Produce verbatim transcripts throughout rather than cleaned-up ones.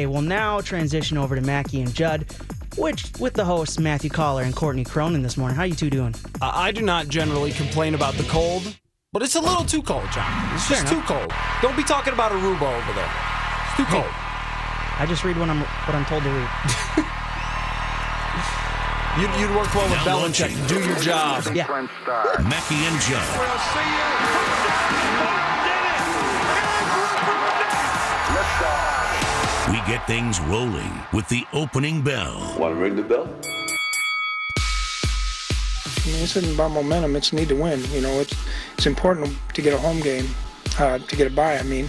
We'll now transition over to Mackey and Judd, which with the hosts Matthew Coller and Courtney Cronin this morning. How you two doing? Uh, I do not generally complain about the cold, but it's a little too cold, John. It's just too cold. Don't be talking about Aruba over there. It's too cold. Hey, I just read what I'm what I'm told to read. you'd, you'd work well with Belichick. Do your job. Yeah. Mackey and Judd. We'll see you. We get things rolling with the opening bell. Want to ring the bell? I mean, this isn't about momentum. It's need to win. You know, it's it's important to get a home game, uh, to get a bye. I mean,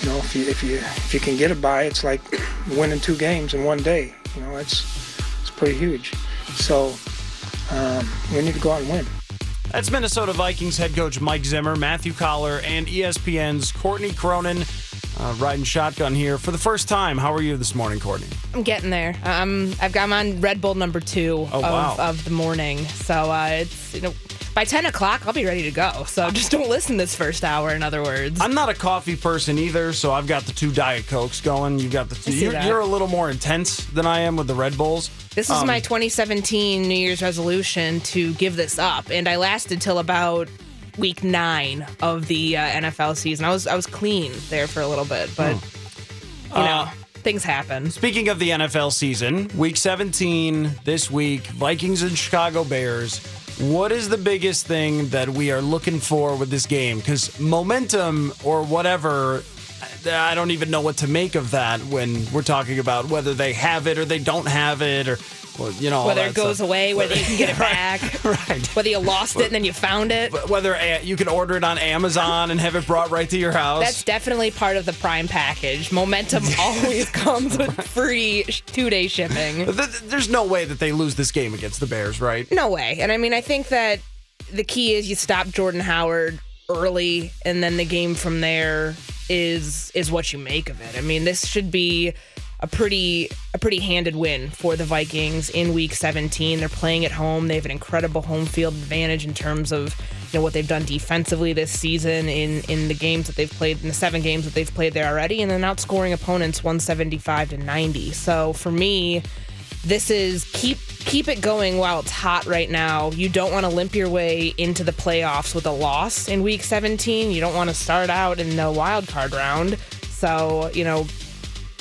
you know, if you if you if you can get a bye, it's like winning two games in one day. You know, it's it's pretty huge. So um, we need to go out and win. That's Minnesota Vikings head coach Mike Zimmer, Matthew Coller, and E S P N's Courtney Cronin. Uh, riding shotgun here for the first time. How are you this morning, Courtney? I'm getting there. Um, I've got I'm on Red Bull number two oh, of, wow. of the morning. So uh, it's you know by ten o'clock, I'll be ready to go. So just don't listen this first hour, in other words. I'm not a coffee person either, so I've got the two Diet Cokes going. You've got the two. You're, you're a little more intense than I am with the Red Bulls. This is um, my twenty seventeen New Year's resolution to give this up, and I lasted till about Week nine of the uh, N F L season. I was I was clean there for a little bit, but oh. you know uh, things happen. Speaking of the N F L season, Week seventeen this week, Vikings and Chicago Bears. What is the biggest thing that we are looking for with this game? Because momentum or whatever, I don't even know what to make of that when we're talking about whether they have it or they don't have it, or well, you know, whether it goes stuff. away, whether you can get it back, right, right. whether you lost it and then you found it, whether you can order it on Amazon and have it brought right to your house. That's definitely part of the Prime package. Momentum always comes with free two-day shipping. There's no way that they lose this game against the Bears, right? No way. And I mean, I think that the key is you stop Jordan Howard early, and then the game from there is is what you make of it. I mean, this should be a pretty a pretty handed win for the Vikings in Week seventeen. They're playing at home. They have an incredible home field advantage in terms of you know what they've done defensively this season in in the games that they've played, in the seven games that they've played there already, and then outscoring opponents one seventy-five to ninety. So for me, this is keep keep it going while it's hot right now. You don't want to limp your way into the playoffs with a loss in Week seventeen. You don't want to start out in the wild card round. So, you know,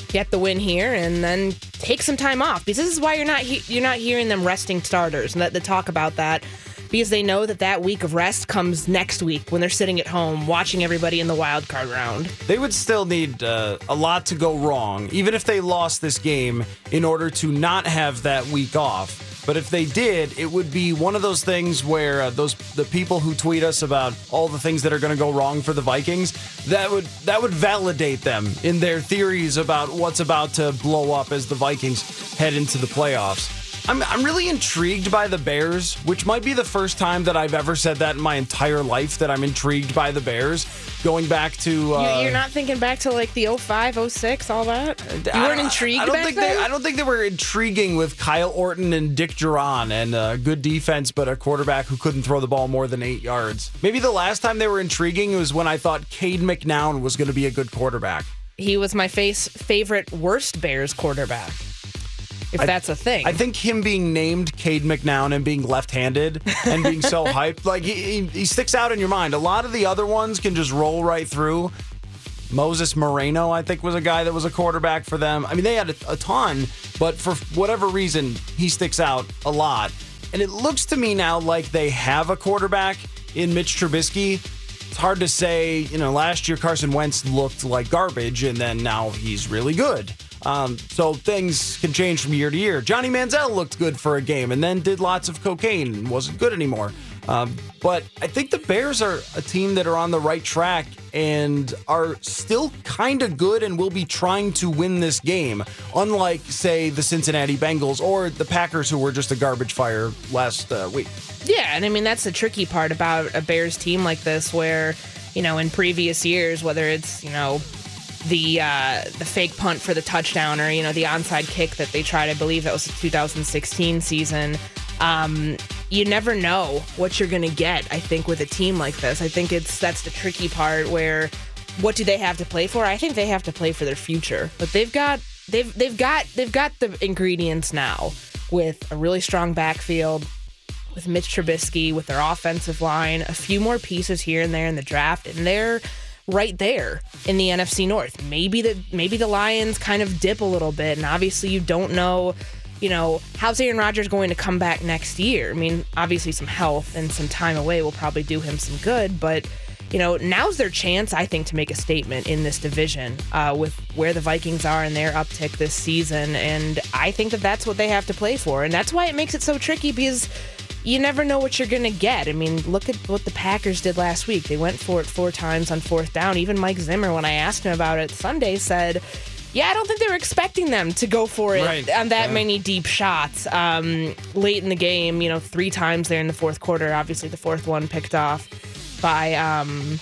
get the win here and then take some time off, because this is why you're not he- you're not hearing them resting starters and that they talk about that, because they know that that week of rest comes next week when they're sitting at home watching everybody in the wild card round. They would still need uh, a lot to go wrong, even if they lost this game, in order to not have that week off. But if they did, it would be one of those things where uh, those the people who tweet us about all the things that are going to go wrong for the Vikings, that would that would validate them in their theories about what's about to blow up as the Vikings head into the playoffs. I'm I'm really intrigued by the Bears, which might be the first time that I've ever said that in my entire life, that I'm intrigued by the Bears. Going back to... Uh, You're not thinking back to like the oh five, oh six, all that? You weren't intrigued I, I don't back think then? They, I don't think they were intriguing with Kyle Orton and Dick Duran and uh, good defense, but a quarterback who couldn't throw the ball more than eight yards. Maybe the last time they were intriguing was when I thought Cade McNown was going to be a good quarterback. He was my face favorite worst Bears quarterback. If that's a thing. I think him being named Cade McNown and being left-handed and being so hyped, like he, he, he sticks out in your mind. A lot of the other ones can just roll right through. Moses Moreno, I think, was a guy that was a quarterback for them. I mean, they had a, a ton, but for whatever reason, he sticks out a lot. And it looks to me now like they have a quarterback in Mitch Trubisky. It's hard to say, you know, last year Carson Wentz looked like garbage, and then now he's really good. Um, so things can change from year to year. Johnny Manziel looked good for a game and then did lots of cocaine and wasn't good anymore. Um, but I think the Bears are a team that are on the right track and are still kind of good and will be trying to win this game, unlike, say, the Cincinnati Bengals or the Packers, who were just a garbage fire last uh, week. Yeah, and I mean, that's the tricky part about a Bears team like this where, you know, in previous years, whether it's, you know, the uh, the fake punt for the touchdown or, you know, the onside kick that they tried, I believe that was the two thousand sixteen season. Um, you never know what you're going to get, I think, with a team like this. I think it's that's the tricky part where what do they have to play for? I think they have to play for their future. But they've got they've they've got they've got the ingredients now with a really strong backfield, with Mitch Trubisky, with their offensive line, a few more pieces here and there in the draft, and they're right there in the N F C North. Maybe the maybe the Lions kind of dip a little bit, and obviously you don't know, you know, how's Aaron Rodgers going to come back next year? I mean, obviously some health and some time away will probably do him some good, but, you know, now's their chance, I think, to make a statement in this division uh, with where the Vikings are and their uptick this season, and I think that that's what they have to play for, and that's why it makes it so tricky, because you never know what you're going to get. I mean, look at what the Packers did last week. They went for it four times on fourth down. Even Mike Zimmer, when I asked him about it Sunday, said, yeah, I don't think they were expecting them to go for it right. on that yeah. many deep shots. Um, late in the game, you know, three times there in the fourth quarter. Obviously, the fourth one picked off by um,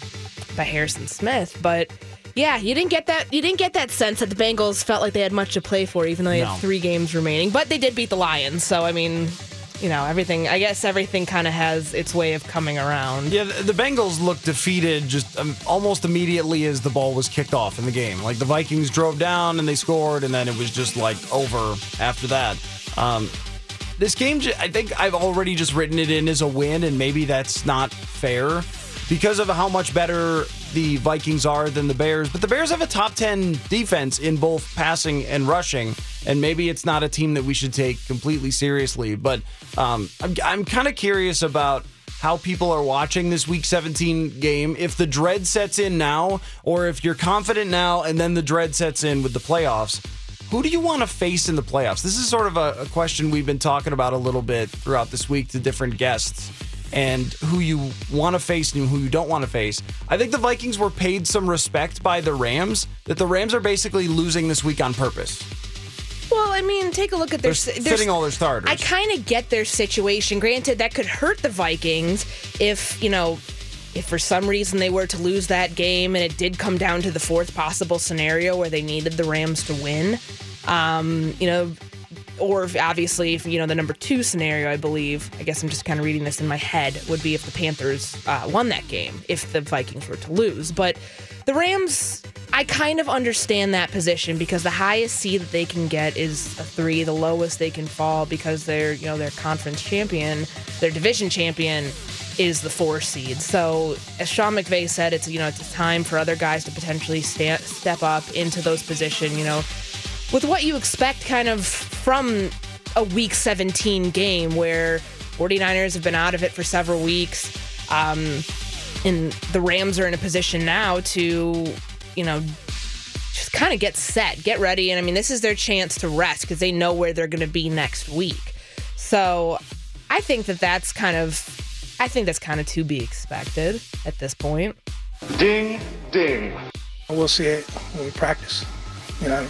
by Harrison Smith. But yeah, you didn't get that. You didn't get that sense that the Bengals felt like they had much to play for, even though they no. had three games remaining. But they did beat the Lions, so I mean, you know, everything, I guess everything kind of has its way of coming around. Yeah, the, the Bengals looked defeated just um, almost immediately as the ball was kicked off in the game. Like, the Vikings drove down and they scored, and then it was just, like, over after that. Um, this game, I think I've already just written it in as a win, and maybe that's not fair because of how much better the Vikings are than the Bears. But the Bears have a top ten defense in both passing and rushing, and maybe it's not a team that we should take completely seriously. But um, I'm, I'm kind of curious about how people are watching this Week seventeen game, if the dread sets in now, or if you're confident now and then the dread sets in with the playoffs. Who do you want to face in the playoffs? This is sort of a, a question we've been talking about a little bit throughout this week to different guests, and who you want to face and who you don't want to face. I think the Vikings were paid some respect by the Rams, that the Rams are basically losing this week on purpose. Well, I mean, take a look at their... They're s- sitting all their starters. I kind of get their situation. Granted, that could hurt the Vikings if, you know, if for some reason they were to lose that game and it did come down to the fourth possible scenario where they needed the Rams to win. Um, you know... Or if obviously, if, you know, the number two scenario, I believe, I guess I'm just kind of reading this in my head, would be if the Panthers uh, won that game, if the Vikings were to lose. But the Rams, I kind of understand that position because the highest seed that they can get is a three, the lowest they can fall because they're, you know, their conference champion, their division champion is the four seed. So as Sean McVay said, it's, you know, it's time for other guys to potentially st- step up into those positions, you know, with what you expect kind of from a Week seventeen game where 49ers have been out of it for several weeks, um, and the Rams are in a position now to, you know, just kind of get set, get ready. And, I mean, this is their chance to rest because they know where they're going to be next week. So I think that that's kind of I think that's kind of to be expected at this point. Ding, ding. We'll see it when we practice, you know.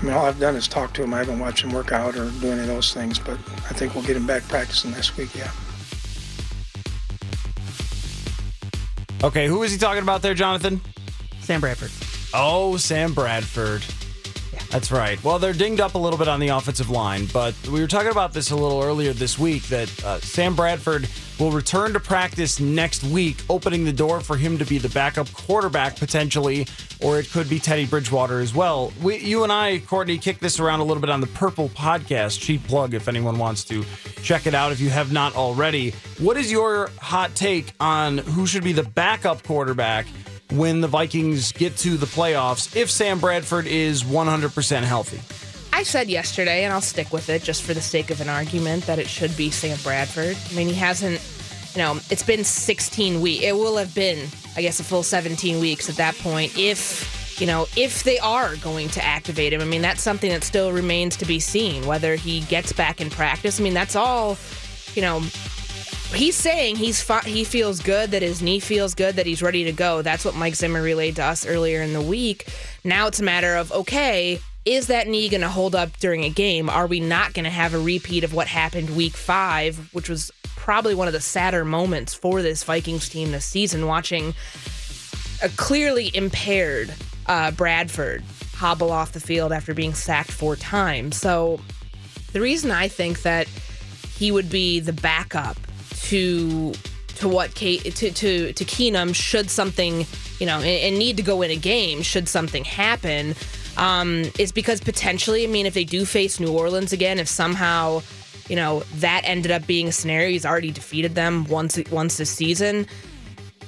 I mean, all I've done is talk to him. I haven't watched him work out or do any of those things, but I think we'll get him back practicing this week, yeah. Okay, who is he talking about there, Jonathan? Sam Bradford. Oh, Sam Bradford. Yeah. That's right. Well, they're dinged up a little bit on the offensive line, but we were talking about this a little earlier this week, that uh, Sam Bradford will return to practice next week, opening the door for him to be the backup quarterback potentially, or it could be Teddy Bridgewater as well. We, you and I, Courtney, kicked this around a little bit on the Purple Podcast. Cheap plug if anyone wants to check it out if you have not already. What is your hot take on who should be the backup quarterback when the Vikings get to the playoffs if Sam Bradford is one hundred percent healthy? I said yesterday, and I'll stick with it just for the sake of an argument, that it should be Sam Bradford. I mean, he hasn't, you know, it's been sixteen weeks. It will have been, I guess, a full seventeen weeks at that point if, you know, if they are going to activate him. I mean, that's something that still remains to be seen, whether he gets back in practice. I mean, that's all, you know, he's saying he's fi- he feels good, that his knee feels good, that he's ready to go. That's what Mike Zimmer relayed to us earlier in the week. Now it's a matter of, okay, is that knee going to hold up during a game? Are we not going to have a repeat of what happened week five, which was probably one of the sadder moments for this Vikings team this season, watching a clearly impaired uh, Bradford hobble off the field after being sacked four times. So the reason I think that he would be the backup to to what K, to, to to Keenum should something, you know, and need to go in a game should something happen, Um, is because potentially, I mean, if they do face New Orleans again, if somehow, you know, that ended up being a scenario, he's already defeated them once once this season,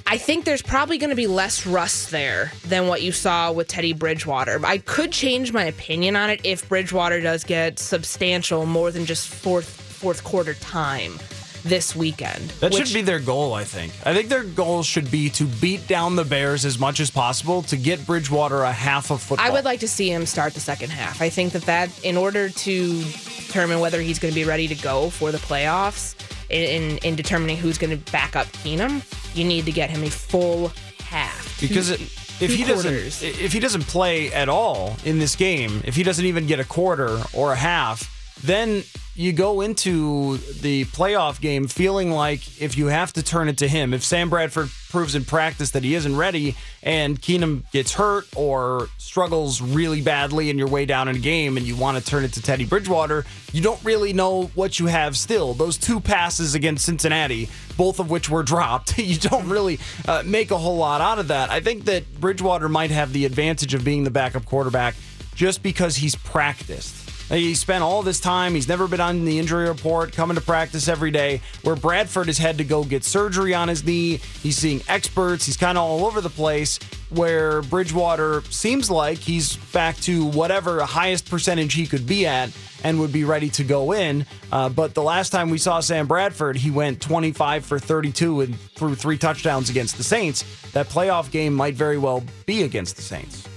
I think there's probably going to be less rust there than what you saw with Teddy Bridgewater. I could change my opinion on it if Bridgewater does get substantial more than just fourth fourth quarter time this weekend. That which, should be their goal, I think. I think their goal should be to beat down the Bears as much as possible to get Bridgewater a half of football. I would like to see him start the second half. I think that that, in order to determine whether he's going to be ready to go for the playoffs, in, in, in determining who's going to back up Keenum, you need to get him a full half. Because it, if he quarters. doesn't, if he doesn't play at all in this game, if he doesn't even get a quarter or a half, then you go into the playoff game feeling like if you have to turn it to him, if Sam Bradford proves in practice that he isn't ready and Keenum gets hurt or struggles really badly and you're way down in a game and you want to turn it to Teddy Bridgewater, you don't really know what you have still. Those two passes against Cincinnati, both of which were dropped, you don't really uh, make a whole lot out of that. I think that Bridgewater might have the advantage of being the backup quarterback just because he's practiced. He spent all this time. He's never been on the injury report, coming to practice every day, where Bradford has had to go get surgery on his knee. He's seeing experts. He's kind of all over the place, where Bridgewater seems like he's back to whatever highest percentage he could be at and would be ready to go in. Uh, but the last time we saw Sam Bradford, he went twenty-five for thirty-two and threw three touchdowns against the Saints. That playoff game might very well be against the Saints. Gets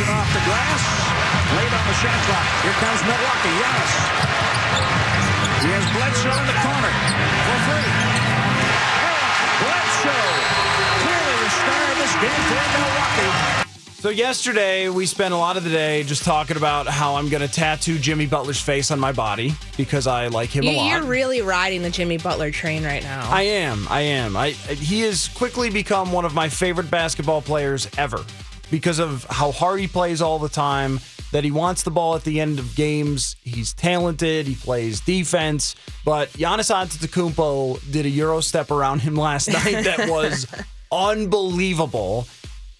it off the glass. Late on the shot clock. Here comes Milwaukee. Yes. He has Bledsoe in the corner for three. Eric Bledsoe, clearly the star of this game for Milwaukee. So yesterday we spent a lot of the day just talking about how I'm going to tattoo Jimmy Butler's face on my body because I like him you, a lot. You're really riding the Jimmy Butler train right now. I am. I am. I, he has quickly become one of my favorite basketball players ever because of how hard he plays all the time, that he wants the ball at the end of games. He's talented. He plays defense. But Giannis Antetokounmpo did a Euro step around him last night that was unbelievable.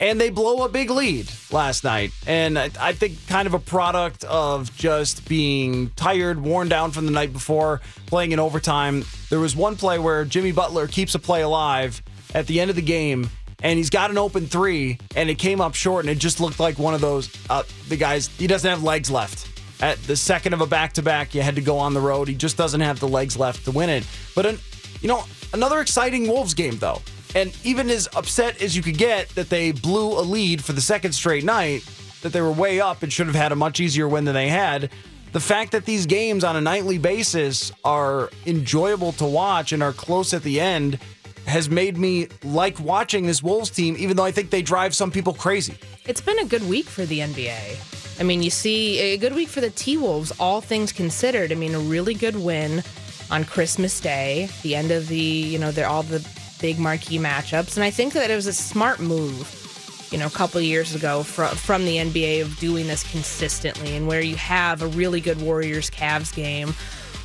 And they blow a big lead last night. And I, I think kind of a product of just being tired, worn down from the night before, playing in overtime. There was one play where Jimmy Butler keeps a play alive at the end of the game, and he's got an open three, and it came up short, and it just looked like one of those, uh, the guys, he doesn't have legs left. At the second of a back-to-back, you had to go on the road. He just doesn't have the legs left to win it. But, an, you know, another exciting Wolves game, though. And even as upset as you could get that they blew a lead for the second straight night, that they were way up and should have had a much easier win than they had, the fact that these games on a nightly basis are enjoyable to watch and are close at the end has made me like watching this Wolves team, even though I think they drive some people crazy. It's been a good week for the N B A. I mean, you see a good week for the T-Wolves, all things considered. I mean, a really good win on Christmas Day, the end of the, you know, they're all the big marquee matchups. And I think that it was a smart move, you know, a couple of years ago from, from the N B A of doing this consistently, and where you have a really good Warriors-Cavs game,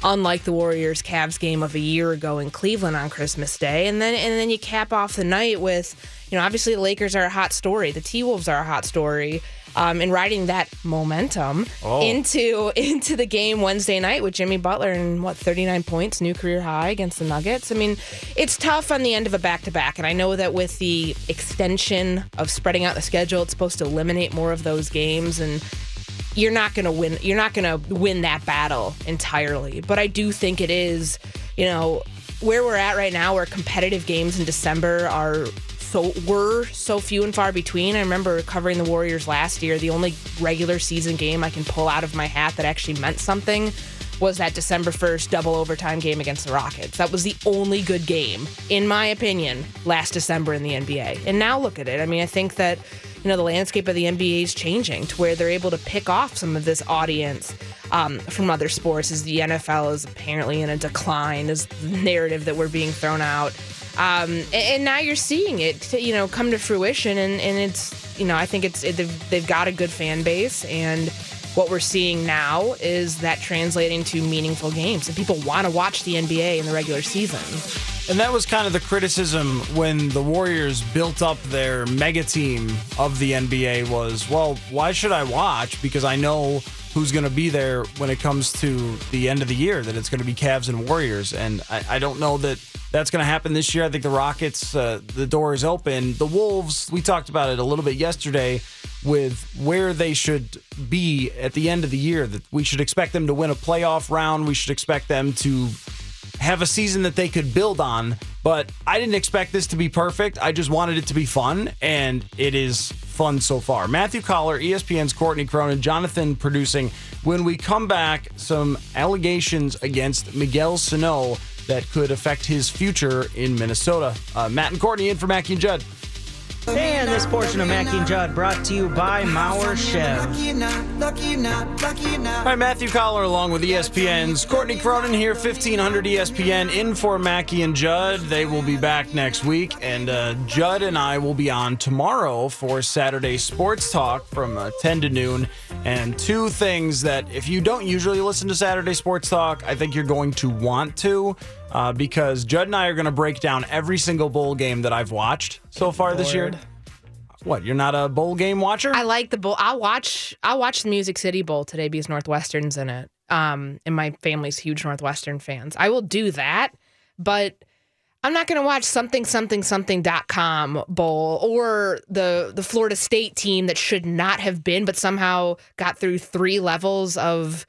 unlike the Warriors-Cavs game of a year ago in Cleveland on Christmas Day. And then and then you cap off the night with, you know, obviously the Lakers are a hot story. The T-Wolves are a hot story. um, and riding that momentum oh. into into the game Wednesday night with Jimmy Butler and, what, thirty-nine points, new career high against the Nuggets. I mean, it's tough on the end of a back-to-back, and I know that with the extension of spreading out the schedule, it's supposed to eliminate more of those games, and you're not going to win. You're not going to win that battle entirely. But I do think it is, you know, where we're at right now, where competitive games in December are so were so few and far between. I remember covering the Warriors last year. The only regular season game I can pull out of my hat that actually meant something was that December first double overtime game against the Rockets. That was the only good game, in my opinion, last December in the N B A. And now look at it. I mean, I think that, you know, the landscape of the N B A is changing to where they're able to pick off some of this audience um, from other sports, as the N F L is apparently in a decline, is the narrative that we're being thrown out. Um, and, and now you're seeing it, you know, come to fruition. And, and it's, you know, I think it's it, they've, they've got a good fan base. And what we're seeing now is that translating to meaningful games. And people want to watch the N B A in the regular season. And that was kind of the criticism when the Warriors built up their mega team of the N B A was, well, why should I watch? Because I know who's going to be there when it comes to the end of the year, that it's going to be Cavs and Warriors. And I, I don't know that that's going to happen this year. I think the Rockets, uh, the door is open. The Wolves, we talked about it a little bit yesterday with where they should be at the end of the year, that we should expect them to win a playoff round. We should expect them to have a season that they could build on, but I didn't expect this to be perfect. I just wanted it to be fun, and it is fun so far. Matthew Coller, E S P N's Courtney Cronin, Jonathan producing. When we come back, some allegations against Miguel Sano that could affect his future in Minnesota. Uh, Matt and Courtney in for Mackey and Judd. And this portion of Mackey and Judd brought to you by Maurer Chev. All right, Matthew Coller along with E S P N's Courtney Cronin here, fifteen hundred E S P N, in for Mackey and Judd. They will be back next week, and uh, Judd and I will be on tomorrow for Saturday Sports Talk from uh, ten to noon. And two things that if you don't usually listen to Saturday Sports Talk, I think you're going to want to. Uh, because Judd and I are going to break down every single bowl game that I've watched so far Lord. this year. What, you're not a bowl game watcher? I like the bowl. I'll watch I'll watch the Music City Bowl today because Northwestern's in it. Um, and my family's huge Northwestern fans. I will do that, but I'm not going to watch something, something, something dot com bowl or the, the Florida State team that should not have been but somehow got through three levels of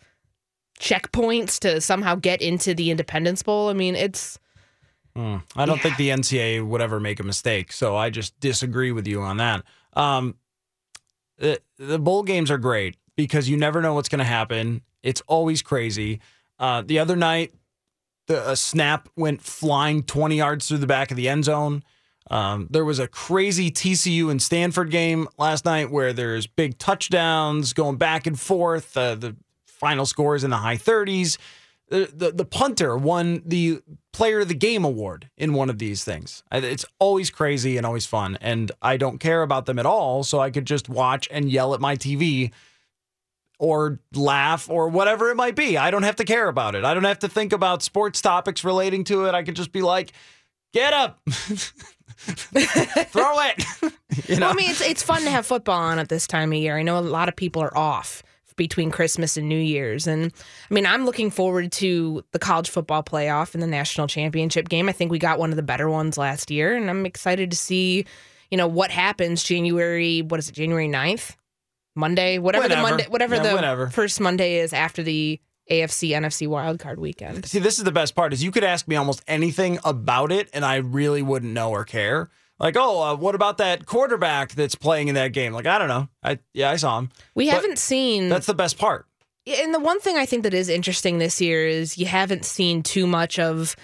checkpoints to somehow get into the Independence Bowl. I mean, it's... Mm, I don't yeah. think the N C double A would ever make a mistake, so I just disagree with you on that. Um, the, the bowl games are great because you never know what's going to happen. It's always crazy. Uh, the other night, the, a snap went flying twenty yards through the back of the end zone. Um, there was a crazy T C U and Stanford game last night where there's big touchdowns going back and forth. Uh, the final score is in the high thirties. The, the the punter won the Player of the Game award in one of these things. It's always crazy and always fun, and I don't care about them at all, so I could just watch and yell at my T V or laugh or whatever it might be. I don't have to care about it. I don't have to think about sports topics relating to it. I could just be like, get up. Throw it. You know? Well, I mean, it's, it's fun to have football on at this time of year. I know a lot of people are off between Christmas and New Year's. And I mean, I'm looking forward to the college football playoff and the national championship game. I think we got one of the better ones last year, and I'm excited to see, you know, what happens January, what is it, January ninth? Monday, whatever whenever. the Monday, whatever yeah, the whenever. first Monday is after the A F C N F C wildcard weekend. See, this is the best part is you could ask me almost anything about it and I really wouldn't know or care. Like, oh, uh, what about that quarterback that's playing in that game? Like, I don't know. I Yeah, I saw him. We but haven't seen... That's the best part. And the one thing I think that is interesting this year is you haven't seen too much of...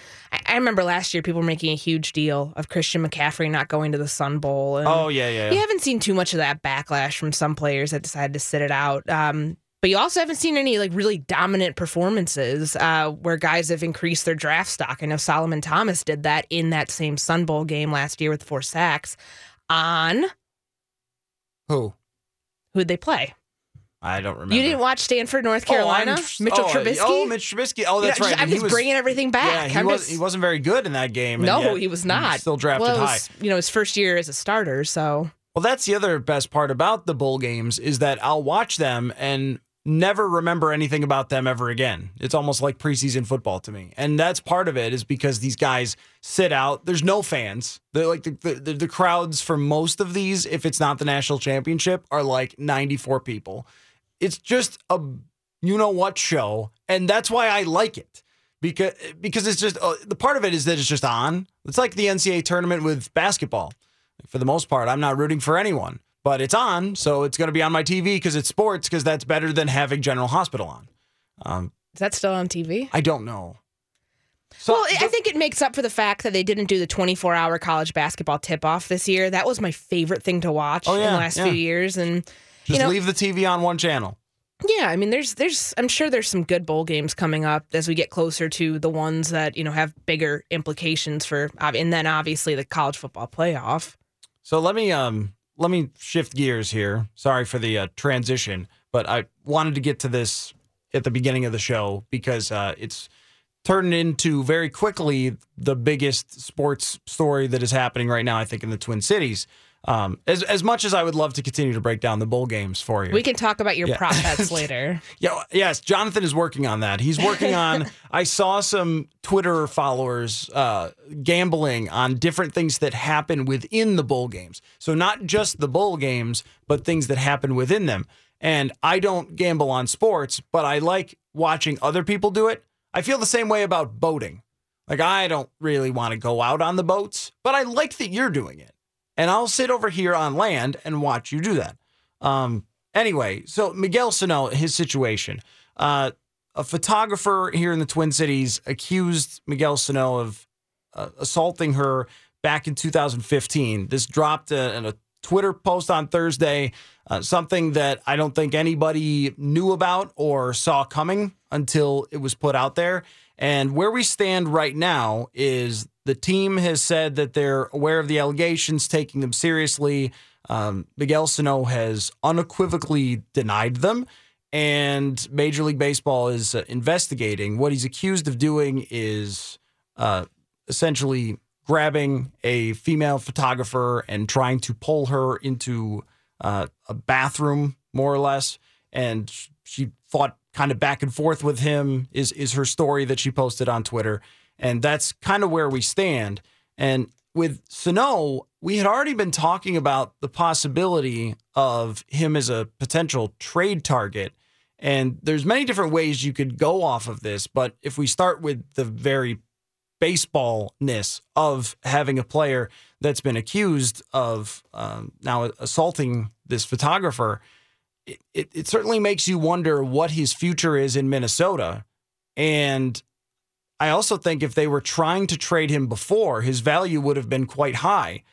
I remember last year people were making a huge deal of Christian McCaffrey not going to the Sun Bowl. And oh, yeah, yeah, yeah. You haven't seen too much of that backlash from some players that decided to sit it out. Um, but you also haven't seen any, like, really dominant performances uh, where guys have increased their draft stock. I know Solomon Thomas did that in that same Sun Bowl game last year with four sacks on... Who? Who'd they play? I don't remember. You didn't watch Stanford, North Carolina? Oh, Mitchell oh, Trubisky? Oh, Mitch Trubisky. Oh, that's you know, right. I'm just was, bringing everything back. Yeah, he, was, just, he wasn't very good in that game. No, he was not. He was still drafted well, was, high. You know, his first year as a starter, so... Well, that's the other best part about the bowl games is that I'll watch them and never remember anything about them ever again. It's almost like preseason football to me. And that's part of it is because these guys sit out. There's no fans. They're like the, the, the crowds for most of these, if it's not the national championship, are like ninety-four people. It's just a you-know-what show, and that's why I like it. Because because it's just uh, the part of it is that it's just on. It's like the N C A A tournament with basketball. For the most part, I'm not rooting for anyone, but it's on, so it's going to be on my T V because it's sports, because that's better than having General Hospital on. Um, is that still on T V? I don't know. So, well, I think it makes up for the fact that they didn't do the twenty-four hour college basketball tip-off this year. That was my favorite thing to watch oh, yeah, in the last yeah. few years. And just you know, leave the T V on one channel. Yeah, I mean, there's, there's, I'm sure there's some good bowl games coming up as we get closer to the ones that, you know, have bigger implications for, and then obviously the college football playoff. So let me, um, let me shift gears here. Sorry for the uh, transition, but I wanted to get to this at the beginning of the show because uh, it's turned into very quickly the biggest sports story that is happening right now, I think, in the Twin Cities. Um, as as much as I would love to continue to break down the bowl games for you. We can talk about your yeah. prop bets later. Yeah, yes, Jonathan is working on that. He's working on, I saw some Twitter followers uh, gambling on different things that happen within the bowl games. So not just the bowl games, but things that happen within them. And I don't gamble on sports, but I like watching other people do it. I feel the same way about boating. Like, I don't really want to go out on the boats, but I like that you're doing it. And I'll sit over here on land and watch you do that. Um, anyway, so Miguel Sano, his situation. Uh, a photographer here in the Twin Cities accused Miguel Sano of uh, assaulting her back in two thousand fifteen. This dropped a, in a Twitter post on Thursday, uh, something that I don't think anybody knew about or saw coming until it was put out there. And where we stand right now is the team has said that they're aware of the allegations, taking them seriously. Um, Miguel Sano has unequivocally denied them, and Major League Baseball is uh, investigating. What he's accused of doing is uh, essentially grabbing a female photographer and trying to pull her into uh, a bathroom, more or less, and she fought kind of back and forth with him, is is her story that she posted on Twitter. And that's kind of where we stand. And with Sano, we had already been talking about the possibility of him as a potential trade target. And there's many different ways you could go off of this. But if we start with the very baseballness of having a player that's been accused of um, now assaulting this photographer, it, it, it certainly makes you wonder what his future is in Minnesota. And I also think if they were trying to trade him before, his value would have been quite high.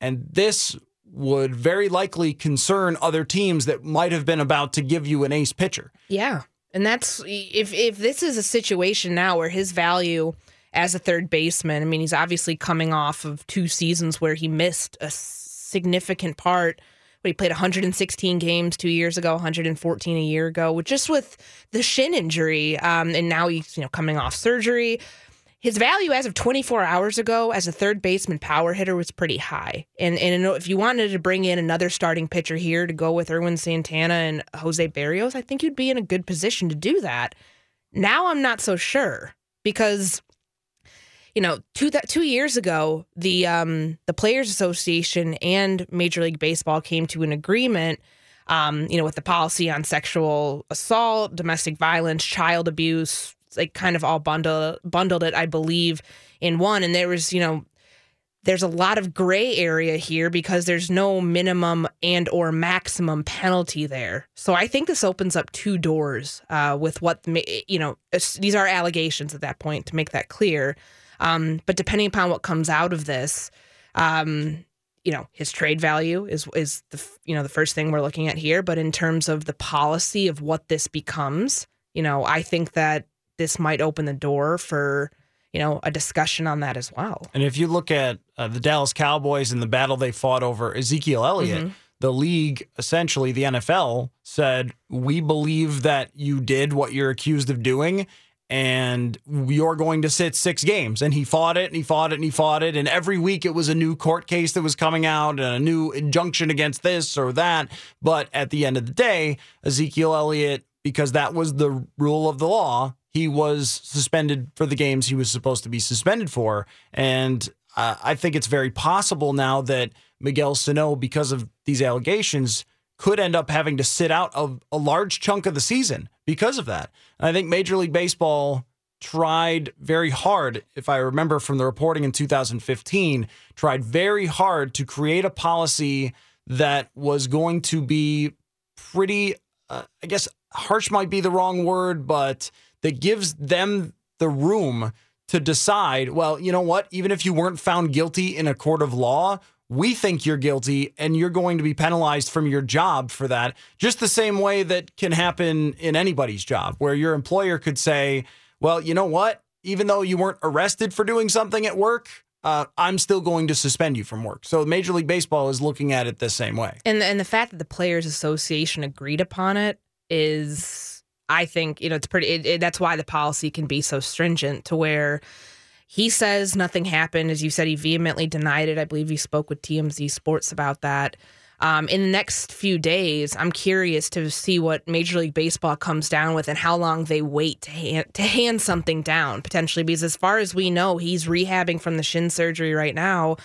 And this would very likely concern other teams that might have been about to give you an ace pitcher. Yeah. And that's if if this is a situation now where his value as a third baseman, I mean, he's obviously coming off of two seasons where he missed a significant part. But he played one hundred sixteen games two years ago, one hundred fourteen a year ago, with just with the shin injury. Um, and now he's you know coming off surgery. His value as of twenty-four hours ago as a third baseman power hitter was pretty high. And and if you wanted to bring in another starting pitcher here to go with Erwin Santana and Jose Berrios, I think you'd be in a good position to do that. Now I'm not so sure because You know, two th- two years ago, the um, the Players Association and Major League Baseball came to an agreement, um, you know, with the policy on sexual assault, domestic violence, child abuse, like kind of all bundle, bundled it, I believe, in one. And there was, you know, there's a lot of gray area here because there's no minimum and or maximum penalty there. So I think this opens up two doors uh, with what, you know, these are allegations at that point to make that clear. Um, but depending upon what comes out of this, um, you know, his trade value is is the you know the first thing we're looking at here. But in terms of the policy of what this becomes, you know, I think that this might open the door for you know a discussion on that as well. And if you look at uh, the Dallas Cowboys and the battle they fought over Ezekiel Elliott, mm-hmm. the league, essentially the N F L, said we believe that you did what you're accused of doing. and you're going to sit six games. And he fought it, and he fought it, and he fought it. And every week it was a new court case that was coming out and a new injunction against this or that. But at the end of the day, Ezekiel Elliott, because that was the rule of the law, he was suspended for the games he was supposed to be suspended for. And uh, I think it's very possible now that Miguel Sano, because of these allegations, could end up having to sit out of a large chunk of the season because of that. And I think Major League Baseball tried very hard, if I remember from the reporting in two thousand fifteen, tried very hard to create a policy that was going to be pretty, uh, I guess harsh might be the wrong word, but that gives them the room to decide, well, you know what, even if you weren't found guilty in a court of law, we think you're guilty, and you're going to be penalized from your job for that, just the same way that can happen in anybody's job, where your employer could say, well, you know what, even though you weren't arrested for doing something at work, uh, I'm still going to suspend you from work. So Major League Baseball is looking at it the same way. And, and the fact that the Players Association agreed upon it is, I think, you know, it's pretty, it, it, that's why the policy can be so stringent, to where he says nothing happened. As you said, he vehemently denied it. I believe he spoke with T M Z Sports about that. Um, in the next few days, I'm curious to see what Major League Baseball comes down with and how long they wait to hand, to hand something down, potentially. Because as far as we know, he's rehabbing from the shin surgery right now,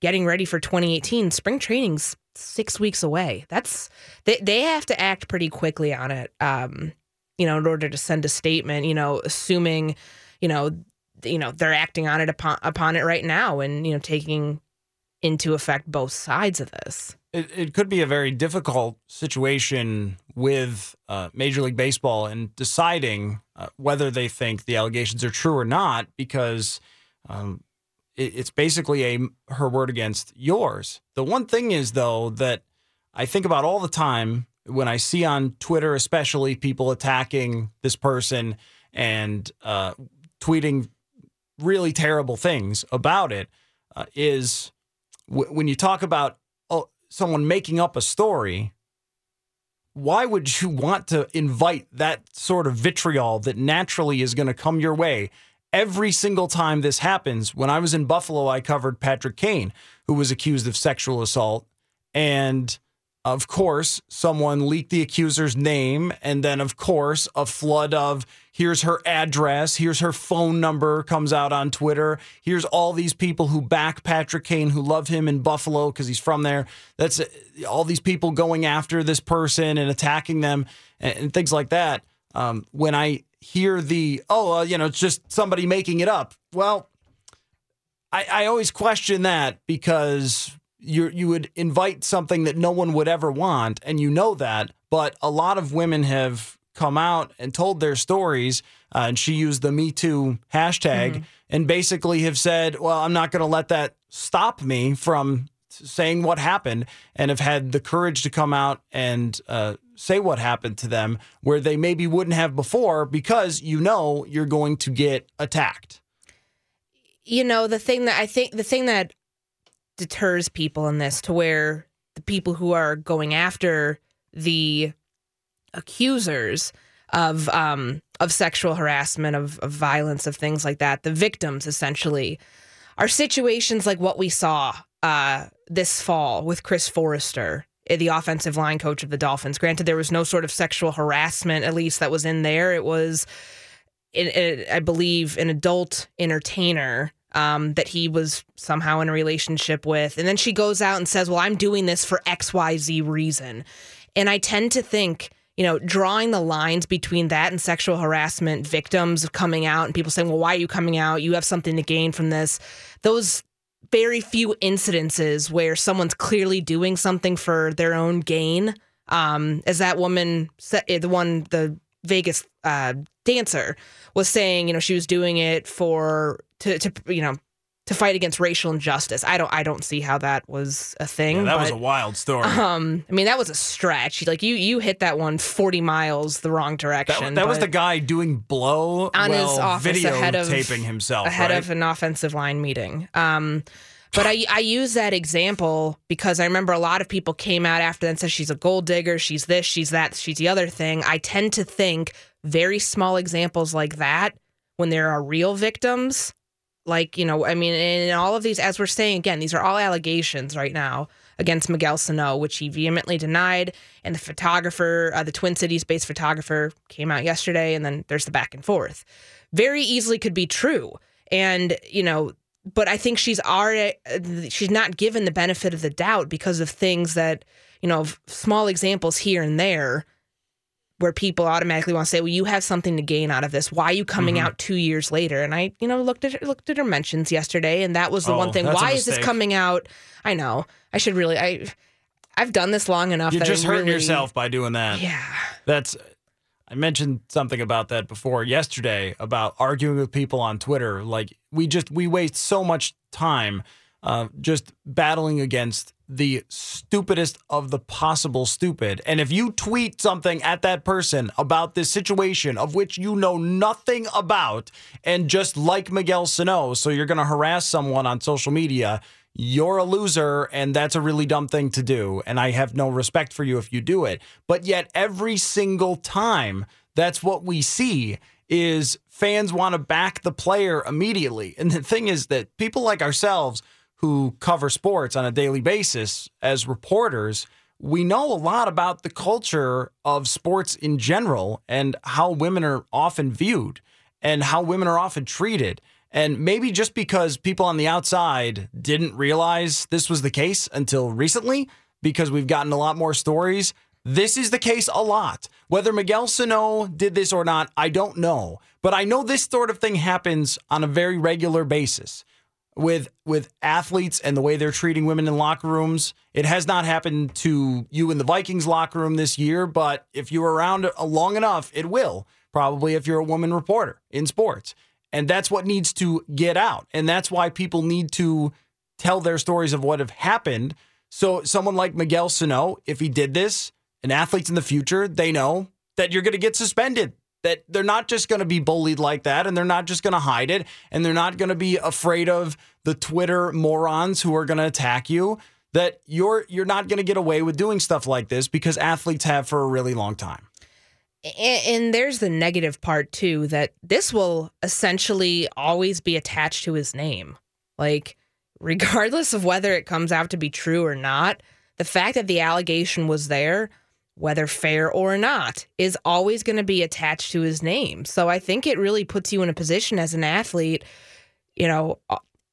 getting ready for twenty eighteen. Spring training's six weeks away. That's they, they have to act pretty quickly on it, um, you know, in order to send a statement, you know, assuming, you know, you know, they're acting on it upon, upon it right now and, you know, taking into effect both sides of this. It, it could be a very difficult situation with uh, Major League Baseball in deciding uh, whether they think the allegations are true or not, because um, it, it's basically a her word against yours. The one thing is, though, that I think about all the time when I see on Twitter, especially, people attacking this person and uh, tweeting really terrible things about it, uh, is w- when you talk about oh, someone making up a story, why would you want to invite that sort of vitriol that naturally is going to come your way every single time this happens? When I was in Buffalo, I covered Patrick Kane, who was accused of sexual assault. And of course, someone leaked the accuser's name, and then, of course, a flood of, here's her address, here's her phone number, comes out on Twitter. Here's all these people who back Patrick Kane, who love him in Buffalo because he's from there. That's all these people going after this person and attacking them and, and things like that. Um, when I hear the, oh, uh, you know, it's just somebody making it up, well, I, I always question that, because You you would invite something that no one would ever want, and you know that. But a lot of women have come out and told their stories, uh, and she used the Me Too hashtag, mm-hmm. and basically have said, well, I'm not going to let that stop me from saying what happened, and have had the courage to come out and uh, say what happened to them, where they maybe wouldn't have before, because you know you're going to get attacked. You know, the thing that I think, the thing that deters people in this, to where the people who are going after the accusers of um, of sexual harassment, of, of violence, of things like that, the victims essentially, are situations like what we saw uh, this fall with Chris Forrester, the offensive line coach of the Dolphins. Granted, there was no sort of sexual harassment, at least that was in there. It was, it, it, I believe, an adult entertainer Um, that he was somehow in a relationship with. And then she goes out and says, well, I'm doing this for X Y Z reason. And I tend to think, you know, drawing the lines between that and sexual harassment victims coming out and people saying, well, why are you coming out? You have something to gain from this. Those very few incidences where someone's clearly doing something for their own gain. Um, as that woman, the one, the Vegas uh, dancer was saying, you know, she was doing it for to, to you know, to fight against racial injustice. I don't I don't see how that was a thing. Yeah, that but, was a wild story. Um, I mean, that was a stretch. Like you you hit that one forty miles the wrong direction. That, that was the guy doing blow on well, his office video ahead of taping himself ahead right? of an offensive line meeting. Um, but I I use that example because I remember a lot of people came out after that and said she's a gold digger, she's this, she's that, she's the other thing. I tend to think very small examples like that when there are real victims, like, you know, I mean, in all of these, as we're saying, again, these are all allegations right now against Miguel Sano, which he vehemently denied. And the photographer, uh, the Twin Cities-based photographer, came out yesterday, and then there's the back and forth. Very easily could be true. And, you know, but I think she's already, she's not given the benefit of the doubt because of things that, you know, small examples here and there where people automatically want to say, well, you have something to gain out of this. Why are you coming mm-hmm. out two years later? And I, you know, looked at her, looked at her mentions yesterday, and that was the oh, one thing. Why is this coming out? I know. I should really, I, I've done this long enough. You're that just I hurting really, yourself by doing that. Yeah. That's, I mentioned something about that before yesterday about arguing with people on Twitter. Like, we just, we waste so much time uh, just battling against the stupidest of the possible stupid. And if you tweet something at that person about this situation of which you know nothing about, and just like Miguel Sano, so you're going to harass someone on social media, you're a loser, and that's a really dumb thing to do. And I have no respect for you if you do it. But yet every single time, that's what we see is fans want to back the player immediately. And the thing is that people like ourselves who cover sports on a daily basis as reporters, we know a lot about the culture of sports in general and how women are often viewed and how women are often treated. And maybe just because people on the outside didn't realize this was the case until recently, because we've gotten a lot more stories, this is the case a lot. Whether Miguel Sano did this or not, I don't know. But I know this sort of thing happens on a very regular basis with with athletes and the way they're treating women in locker rooms. It has not happened to you in the Vikings locker room this year, but if you're around long enough, it will, probably, if you're a woman reporter in sports. And that's what needs to get out. And that's why people need to tell their stories of what have happened. So someone like Miguel Sano, if he did this, and athletes in the future, they know that you're going to get suspended, that they're not just going to be bullied like that, and they're not just going to hide it, and they're not going to be afraid of the Twitter morons who are going to attack you, that you're you're not going to get away with doing stuff like this because athletes have for a really long time. And, and there's the negative part, too, that this will essentially always be attached to his name. Like, regardless of whether it comes out to be true or not, the fact that the allegation was there, whether fair or not, is always going to be attached to his name. So I think it really puts you in a position as an athlete, you know,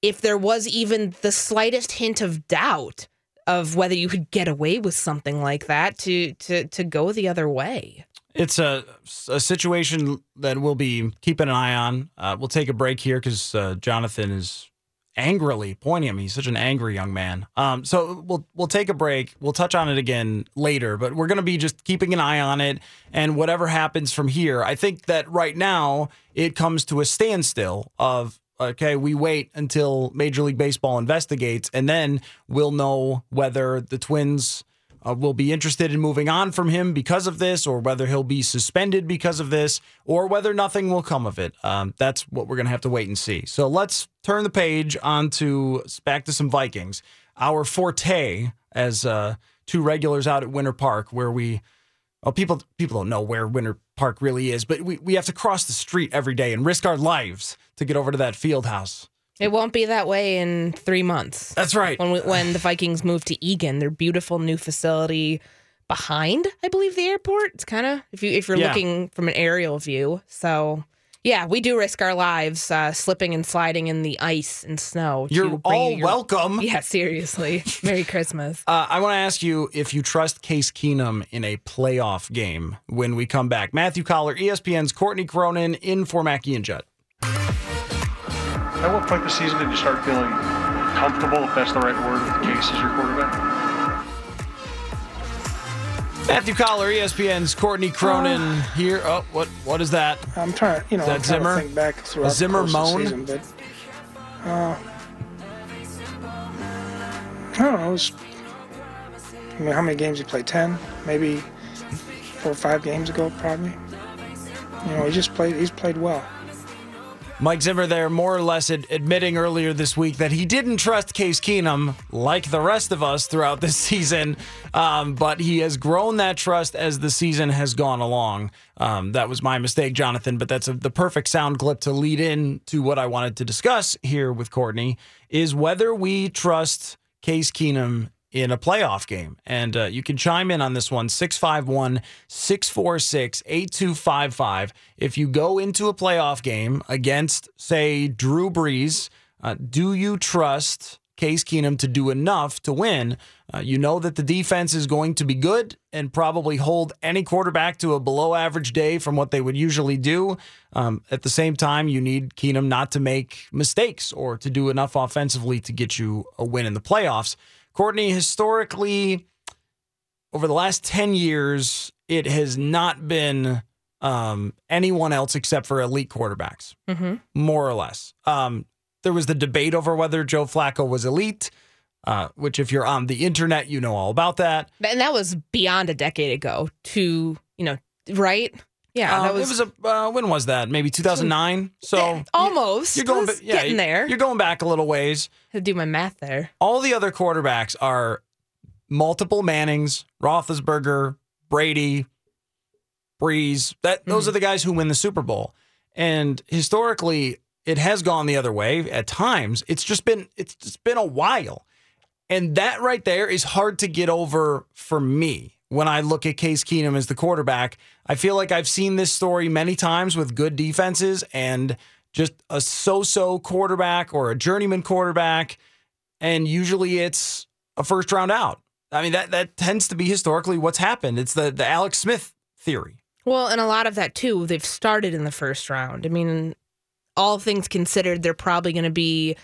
if there was even the slightest hint of doubt of whether you could get away with something like that, to to to go the other way. It's a, a situation that we'll be keeping an eye on. Uh, we'll take a break here because uh, Jonathan is angrily pointing at me. He's such an angry young man. Um, so we'll we'll take a break. We'll touch on it again later, but we're going to be just keeping an eye on it and whatever happens from here. I think that right now it comes to a standstill of, okay, we wait until Major League Baseball investigates, and then we'll know whether the Twins Uh, will be interested in moving on from him because of this, or whether he'll be suspended because of this, or whether nothing will come of it. Um, that's what we're going to have to wait and see. So let's turn the page on to back to some Vikings. Our forte as uh, two regulars out at Winter Park, where we, well, people people don't know where Winter Park really is, but we, we have to cross the street every day and risk our lives to get over to that field house. It won't be that way in three months. That's right. When we, when the Vikings move to Eagan, their beautiful new facility behind, I believe, the airport. It's kind of, if you if you're yeah. looking from an aerial view. So yeah, we do risk our lives uh, slipping and sliding in the ice and snow. You're all your, welcome. Yeah, seriously. Merry Christmas. Uh, I want to ask you if you trust Case Keenum in a playoff game when we come back. Matthew Coller, E S P N's Courtney Cronin, in for Mackey and Judd. At what point of the season did you start feeling comfortable, if that's the right word, with Case as your quarterback? Matthew Coller, E S P N's Courtney Cronin uh, here. Oh, what what is that? I'm trying, you know, I'm trying to think back throughout a Zimmer the moan? Season, but uh, I don't know. It was, I mean, how many games did he play? Ten, maybe four or five games ago, probably. You know, he just played. He's played well. Mike Zimmer there more or less ad- admitting earlier this week that he didn't trust Case Keenum like the rest of us throughout this season, um, but he has grown that trust as the season has gone along. Um, that was my mistake, Jonathan, but that's a, the perfect sound clip to lead in to what I wanted to discuss here with Courtney, is whether we trust Case Keenum in a playoff game. And uh, you can chime in on this one, six five one, six four six, eight two five five. If you go into a playoff game against, say, Drew Brees, uh, do you trust Case Keenum to do enough to win? Uh, you know that the defense is going to be good and probably hold any quarterback to a below-average day from what they would usually do. Um, at the same time, you need Keenum not to make mistakes or to do enough offensively to get you a win in the playoffs. Courtney, historically, over the last ten years, it has not been um, anyone else except for elite quarterbacks, mm-hmm. more or less. Um, there was the debate over whether Joe Flacco was elite, uh, which if you're on the internet, you know all about that. And that was beyond a decade ago to, you know, right? Yeah, uh, that was, it was a uh, when was that? Maybe two thousand nine. So almost you're going, yeah, getting there. You're going back a little ways. I'll do my math there. All the other quarterbacks are multiple Mannings, Roethlisberger, Brady, Brees. That mm-hmm. those are the guys who win the Super Bowl. And historically, it has gone the other way at times. It's just been it's just been a while, and that right there is hard to get over for me. When I look at Case Keenum as the quarterback, I feel like I've seen this story many times with good defenses and just a so-so quarterback or a journeyman quarterback, and usually it's a first round out. I mean, that that tends to be historically what's happened. It's the, the Alex Smith theory. Well, and a lot of that, too, they've started in the first round. I mean, all things considered, they're probably going to be,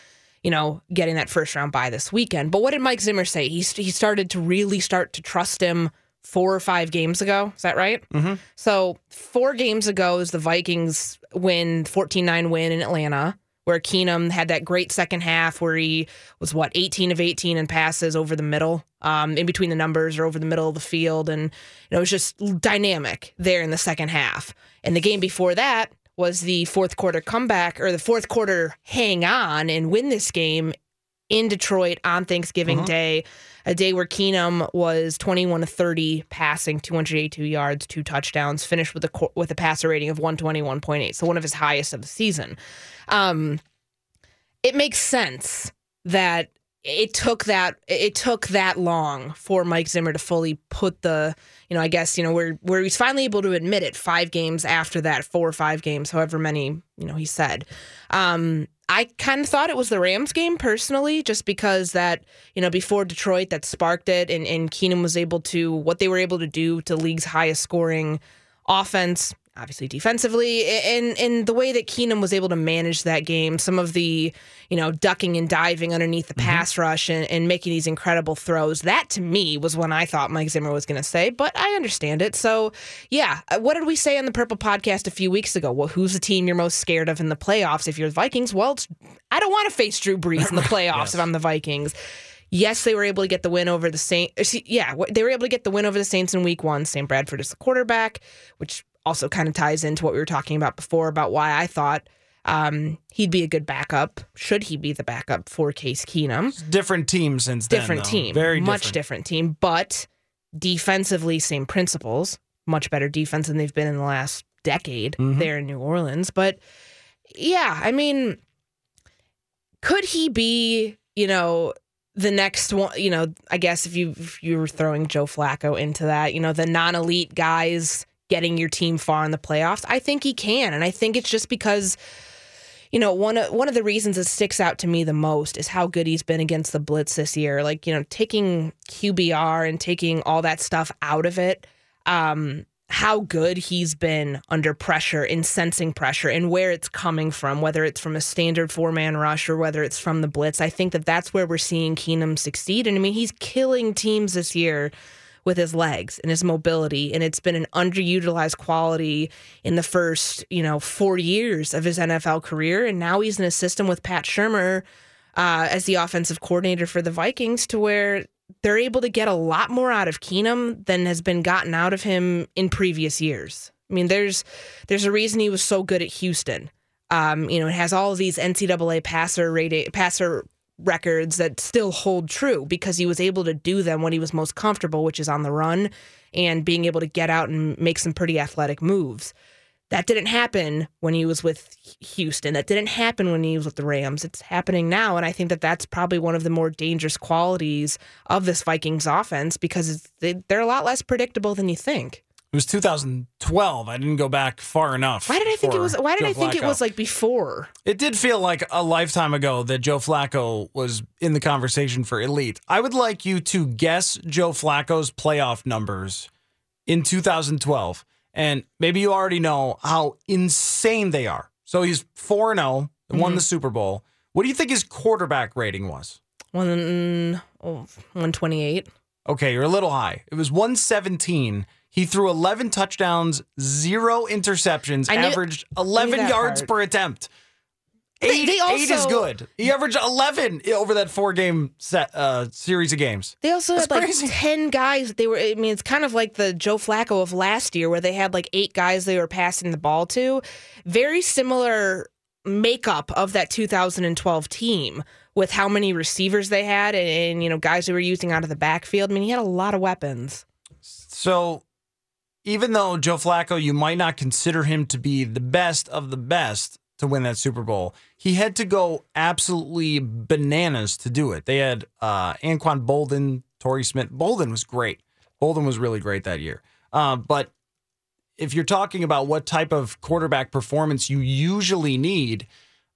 you know, getting that first round bye this weekend. But what did Mike Zimmer say? He, he started to really start to trust him four or five games ago. Is that right? Mm-hmm. So four games ago is the Vikings win, fourteen nine win in Atlanta, where Keenum had that great second half where he was, what, eighteen of eighteen in passes over the middle, um, in between the numbers or over the middle of the field. And you know, it was just dynamic there in the second half. And the game before that was the fourth quarter comeback, or the fourth quarter hang on and win this game in Detroit on Thanksgiving uh-huh. Day, a day where Keenum was twenty-one to thirty, passing two hundred eighty-two yards, two touchdowns, finished with a with a passer rating of one twenty-one point eight, so one of his highest of the season. Um, it makes sense that it took that it took that long for Mike Zimmer to fully put the, you know, I guess, you know, where where he's finally able to admit it five games after that, four or five games, however many, you know, he said. Um, I kind of thought it was the Rams game, personally, just because that, you know, before Detroit, that sparked it, and, and Keenum was able to, what they were able to do to league's highest scoring offense, obviously defensively, and, and the way that Keenum was able to manage that game, some of the, you know, ducking and diving underneath the mm-hmm. pass rush and, and making these incredible throws, that to me was when I thought Mike Zimmer was going to say, but I understand it. So, yeah, what did we say on the Purple Podcast a few weeks ago? Well, who's the team you're most scared of in the playoffs if you're the Vikings? Well, it's, I don't want to face Drew Brees in the playoffs yes. if I'm the Vikings. Yes, they were able to get the win over the Saints. Yeah, they were able to get the win over the Saints in week one. Sam Bradford is the quarterback, which also kind of ties into what we were talking about before, about why I thought um, he'd be a good backup. Should he be the backup for Case Keenum? It's different team since then, Different though. team. Very different. Much different team. But defensively, same principles. Much better defense than they've been in the last decade mm-hmm. there in New Orleans. But, yeah, I mean, could he be, you know, the next one, you know, I guess if you if you were throwing Joe Flacco into that, you know, the non-elite guys getting your team far in the playoffs? I think he can, and I think it's just because, you know, one of, one of the reasons that sticks out to me the most is how good he's been against the blitz this year. Like, you know, taking Q B R and taking all that stuff out of it, um, how good he's been under pressure and sensing pressure and where it's coming from, whether it's from a standard four-man rush or whether it's from the blitz. I think that that's where we're seeing Keenum succeed. And, I mean, he's killing teams this year with his legs and his mobility, and it's been an underutilized quality in the first, you know, four years of his N F L career, and now he's in a system with Pat Shurmur uh, as the offensive coordinator for the Vikings to where they're able to get a lot more out of Keenum than has been gotten out of him in previous years. I mean, there's there's a reason he was so good at Houston. Um, you know, it has all of these N C double A passer rate, passer records that still hold true because he was able to do them when he was most comfortable, which is on the run and being able to get out and make some pretty athletic moves. That didn't happen when he was with Houston. That didn't happen when he was with the Rams. It's happening now, and I think that that's probably one of the more dangerous qualities of this Vikings offense because it's, they, they're a lot less predictable than you think. It was two thousand twelve. I didn't go back far enough. Why did I think it was? Why did Joe I think Flacco. It was like before? It did feel like a lifetime ago that Joe Flacco was in the conversation for elite. I would like you to guess Joe Flacco's playoff numbers in two thousand twelve, and maybe you already know how insane they are. So he's four and oh, won mm-hmm. the Super Bowl. What do you think his quarterback rating was? One, oh, one twenty-eight. Okay, you're a little high. It was one seventeen. He threw eleven touchdowns, zero interceptions, knew, averaged eleven yards part. per attempt. Eight, they, they also, eight is good. He averaged eleven over that four-game set uh, series of games. They also That's had crazy. like ten guys. They were. I mean, it's kind of like the Joe Flacco of last year where they had like eight guys they were passing the ball to. Very similar makeup of that two thousand twelve team with how many receivers they had and, and you know guys they were using out of the backfield. I mean, he had a lot of weapons. So... Even though Joe Flacco, you might not consider him to be the best of the best to win that Super Bowl, he had to go absolutely bananas to do it. They had uh, Anquan Bolden, Torrey Smith. Bolden was great. Bolden was really great that year. Uh, but if you're talking about what type of quarterback performance you usually need,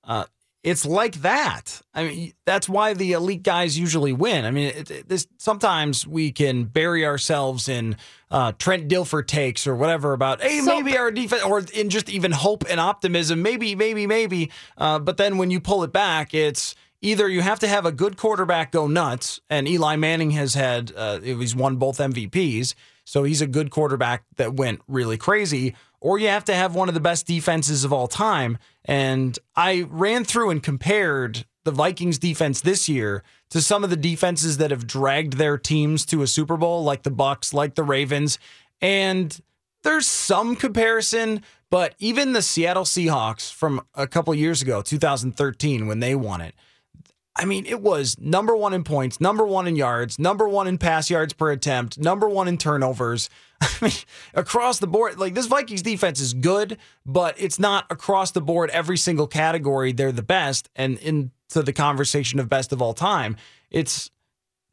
uh, it's like that. I mean, that's why the elite guys usually win. I mean, it, it, this sometimes we can bury ourselves in uh, Trent Dilfer takes or whatever about, hey, so, maybe our defense, or in just even hope and optimism, maybe, maybe, maybe. Uh, but then when you pull it back, it's either you have to have a good quarterback go nuts, and Eli Manning has had, uh, he's won both M V Ps, so he's a good quarterback that went really crazy, or you have to have one of the best defenses of all time. And I ran through and compared the Vikings defense this year to some of the defenses that have dragged their teams to a Super Bowl, like the Bucks, like the Ravens. And there's some comparison, but even the Seattle Seahawks from a couple years ago, two thousand thirteen, when they won it, I mean, it was number one in points, number one in yards, number one in pass yards per attempt, number one in turnovers. I mean, across the board, like this Vikings defense is good, but it's not across the board every single category they're the best. And into the conversation of best of all time, it's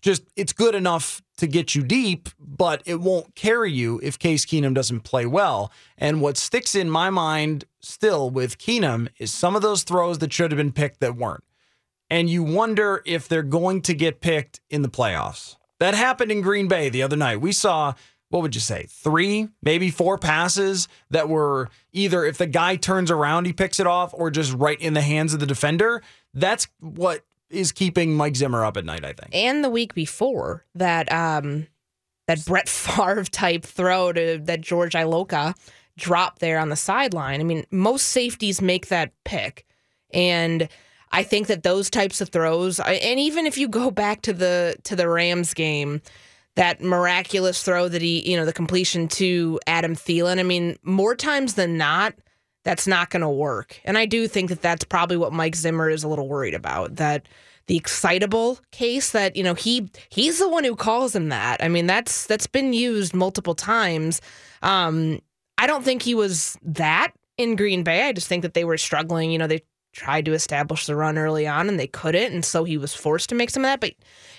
just it's good enough to get you deep, but it won't carry you if Case Keenum doesn't play well. And what sticks in my mind still with Keenum is some of those throws that should have been picked that weren't. And you wonder if they're going to get picked in the playoffs. That happened in Green Bay the other night. We saw, what would you say, three, maybe four passes that were either if the guy turns around, he picks it off, or just right in the hands of the defender. That's what is keeping Mike Zimmer up at night, I think. And the week before, that um, that Brett Favre-type throw to that George Iloka drop there on the sideline. I mean, most safeties make that pick. And... I think that those types of throws, and even if you go back to the to the Rams game, that miraculous throw that he, you know, the completion to Adam Thielen, I mean, more times than not, that's not going to work. And I do think that that's probably what Mike Zimmer is a little worried about, that the excitable case that, you know, he he's the one who calls him that. I mean, that's that's been used multiple times. Um, I don't think he was that in Green Bay. I just think that they were struggling. You know, they tried to establish the run early on, and they couldn't, and so he was forced to make some of that. But,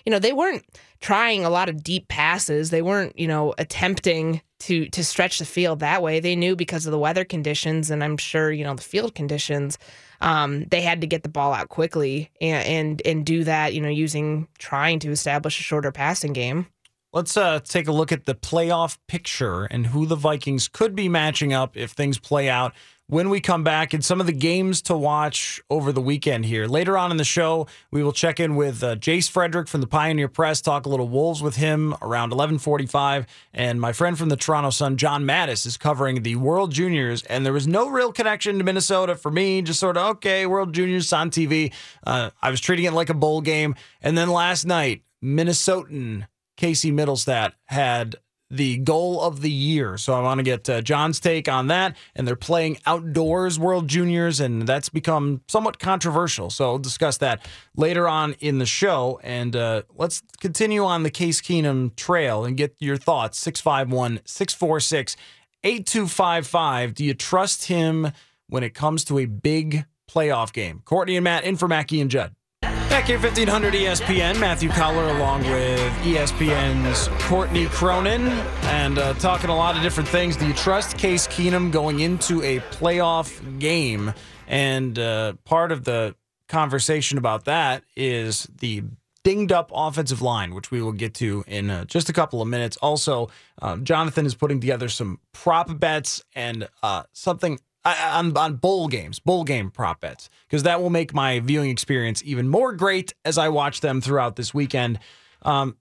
you know, they weren't trying a lot of deep passes. They weren't, you know, attempting to to stretch the field that way. They knew because of the weather conditions, and I'm sure, you know, the field conditions, um, they had to get the ball out quickly and, and, and do that, you know, using trying to establish a shorter passing game. Let's uh, take a look at the playoff picture and who the Vikings could be matching up if things play out when we come back, and some of the games to watch over the weekend here. Later on in the show, we will check in with uh, Jace Frederick from the Pioneer Press, talk a little Wolves with him around eleven forty-five. And my friend from the Toronto Sun, John Mattis, is covering the World Juniors. And there was no real connection to Minnesota for me, just sort of, okay, World Juniors on T V. Uh, I was treating it like a bowl game. And then last night, Minnesotan Casey Middlestat had the goal of the year. So I want to get uh, John's take on that. And they're playing outdoors World Juniors, and that's become somewhat controversial. So we'll discuss that later on in the show. And uh, let's continue on the Case Keenum trail and get your thoughts. six five one, six four six, eight two five five. Do you trust him when it comes to a big playoff game? Courtney and Matt in for Mackey and Judd. Back here, fifteen hundred E S P N. Matthew Coller along with E S P N's Courtney Cronin. And uh, talking a lot of different things. Do you trust Case Keenum going into a playoff game? And uh, part of the conversation about that is the dinged-up offensive line, which we will get to in uh, just a couple of minutes. Also, uh, Jonathan is putting together some prop bets and uh, something On, on bowl games, bowl game prop bets, because that will make my viewing experience even more great as I watch them throughout this weekend. Um,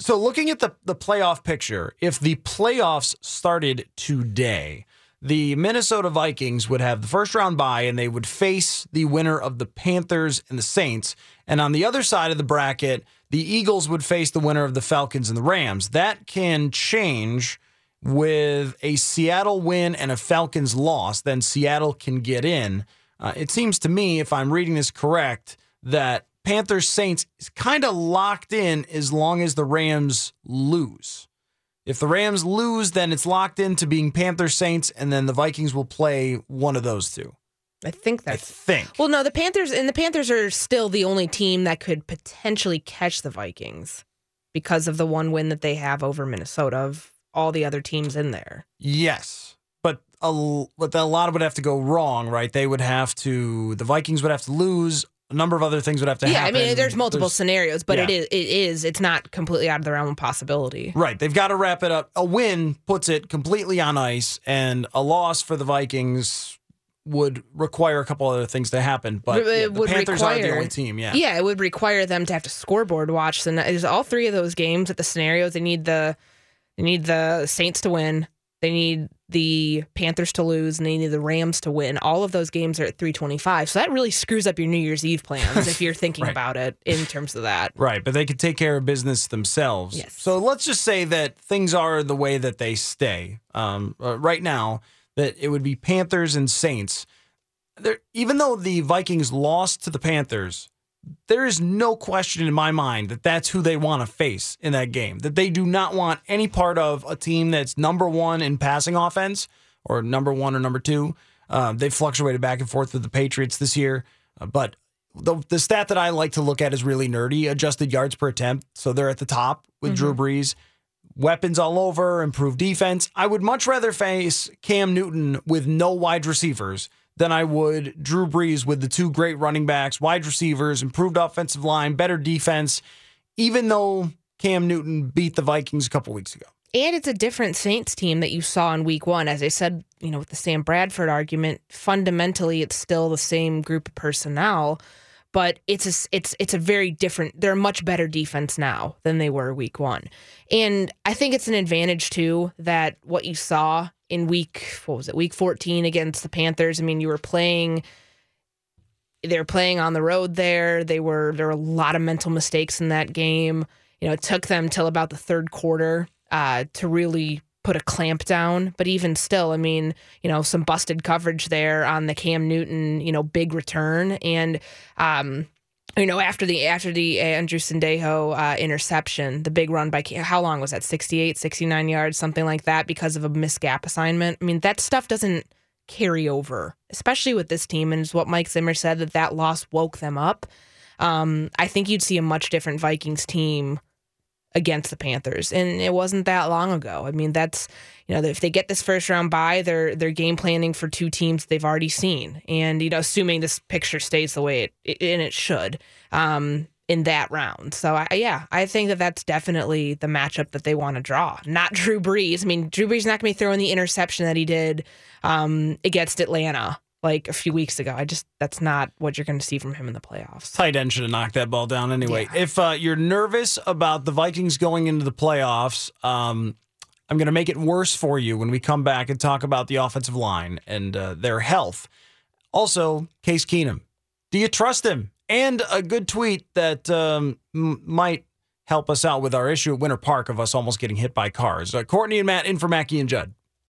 so looking at the, the playoff picture, if the playoffs started today, the Minnesota Vikings would have the first round bye, and they would face the winner of the Panthers and the Saints. And on the other side of the bracket, the Eagles would face the winner of the Falcons and the Rams. That can change with a Seattle win and a Falcons loss, then Seattle can get in. Uh, it seems to me, if I'm reading this correct, that Panthers-Saints is kind of locked in as long as the Rams lose. If the Rams lose, then it's locked into being Panthers-Saints, and then the Vikings will play one of those two. I think that's... I think. Well, no, the Panthers, and the Panthers are still the only team that could potentially catch the Vikings because of the one win that they have over Minnesota of all the other teams in there. Yes, but a, but a lot would have to go wrong, right? They would have to, the Vikings would have to lose, a number of other things would have to yeah, happen. Yeah, I mean, there's multiple there's, scenarios, but yeah. it is, it is, it's not completely out of the realm of possibility. Right, they've got to wrap it up. A win puts it completely on ice, and a loss for the Vikings would require a couple other things to happen, but it yeah, the would Panthers require, are the only team, yeah. Yeah, it would require them to have to scoreboard watch. And there's all three of those games at the scenarios. They need the They need the Saints to win. They need the Panthers to lose, and they need the Rams to win. All of those games are at three twenty-five, so that really screws up your New Year's Eve plans if you're thinking right. about it in terms of that. Right, but they could take care of business themselves. Yes. So let's just say that things are the way that they stay um, uh, right now, that it would be Panthers and Saints. There, even though the Vikings lost to the Panthers, there is no question in my mind that that's who they want to face in that game, that they do not want any part of a team that's number one in passing offense or number one or number two. Uh, they've fluctuated back and forth with the Patriots this year, uh, but the, the stat that I like to look at is really nerdy, adjusted yards per attempt. So they're at the top with mm-hmm. Drew Brees. Weapons all over, improved defense. I would much rather face Cam Newton with no wide receivers than I would Drew Brees with the two great running backs, wide receivers, improved offensive line, better defense, even though Cam Newton beat the Vikings a couple weeks ago. And it's a different Saints team that you saw in week one. As I said, you know, with the Sam Bradford argument, fundamentally it's still the same group of personnel, but it's a, it's, it's a very different, they're a much better defense now than they were week one. And I think it's an advantage, too, that what you saw in week, what was it, week fourteen against the Panthers. I mean, you were playing, they were playing on the road there. They were, there were a lot of mental mistakes in that game. You know, it took them till about the third quarter uh, to really put a clamp down. But even still, I mean, you know, some busted coverage there on the Cam Newton, you know, big return. And, um, you know, after the after the Andrew Sandejo uh, interception, the big run by, how long was that, sixty-eight, sixty-nine yards, something like that, because of a misgap assignment? I mean, that stuff doesn't carry over, especially with this team. And it's what Mike Zimmer said, that that loss woke them up. Um, I think you'd see a much different Vikings team against the Panthers. And it wasn't that long ago. I mean, that's, you know, if they get this first round bye, they're they're game planning for two teams they've already seen. And, you know, assuming this picture stays the way it, and it should, um, in that round. So, I, yeah, I think that that's definitely the matchup that they want to draw. Not Drew Brees. I mean, Drew Brees not going to be throwing the interception that he did um, against Atlanta like a few weeks ago. I just, that's not what you're going to see from him in the playoffs. Tight end should have knocked that ball down anyway. Yeah. If uh, you're nervous about the Vikings going into the playoffs, um, I'm going to make it worse for you when we come back and talk about the offensive line and uh, their health. Also, Case Keenum. Do you trust him? And a good tweet that um, m- might help us out with our issue at Winter Park of us almost getting hit by cars. Uh, Courtney and Matt in for Mackey and Judd.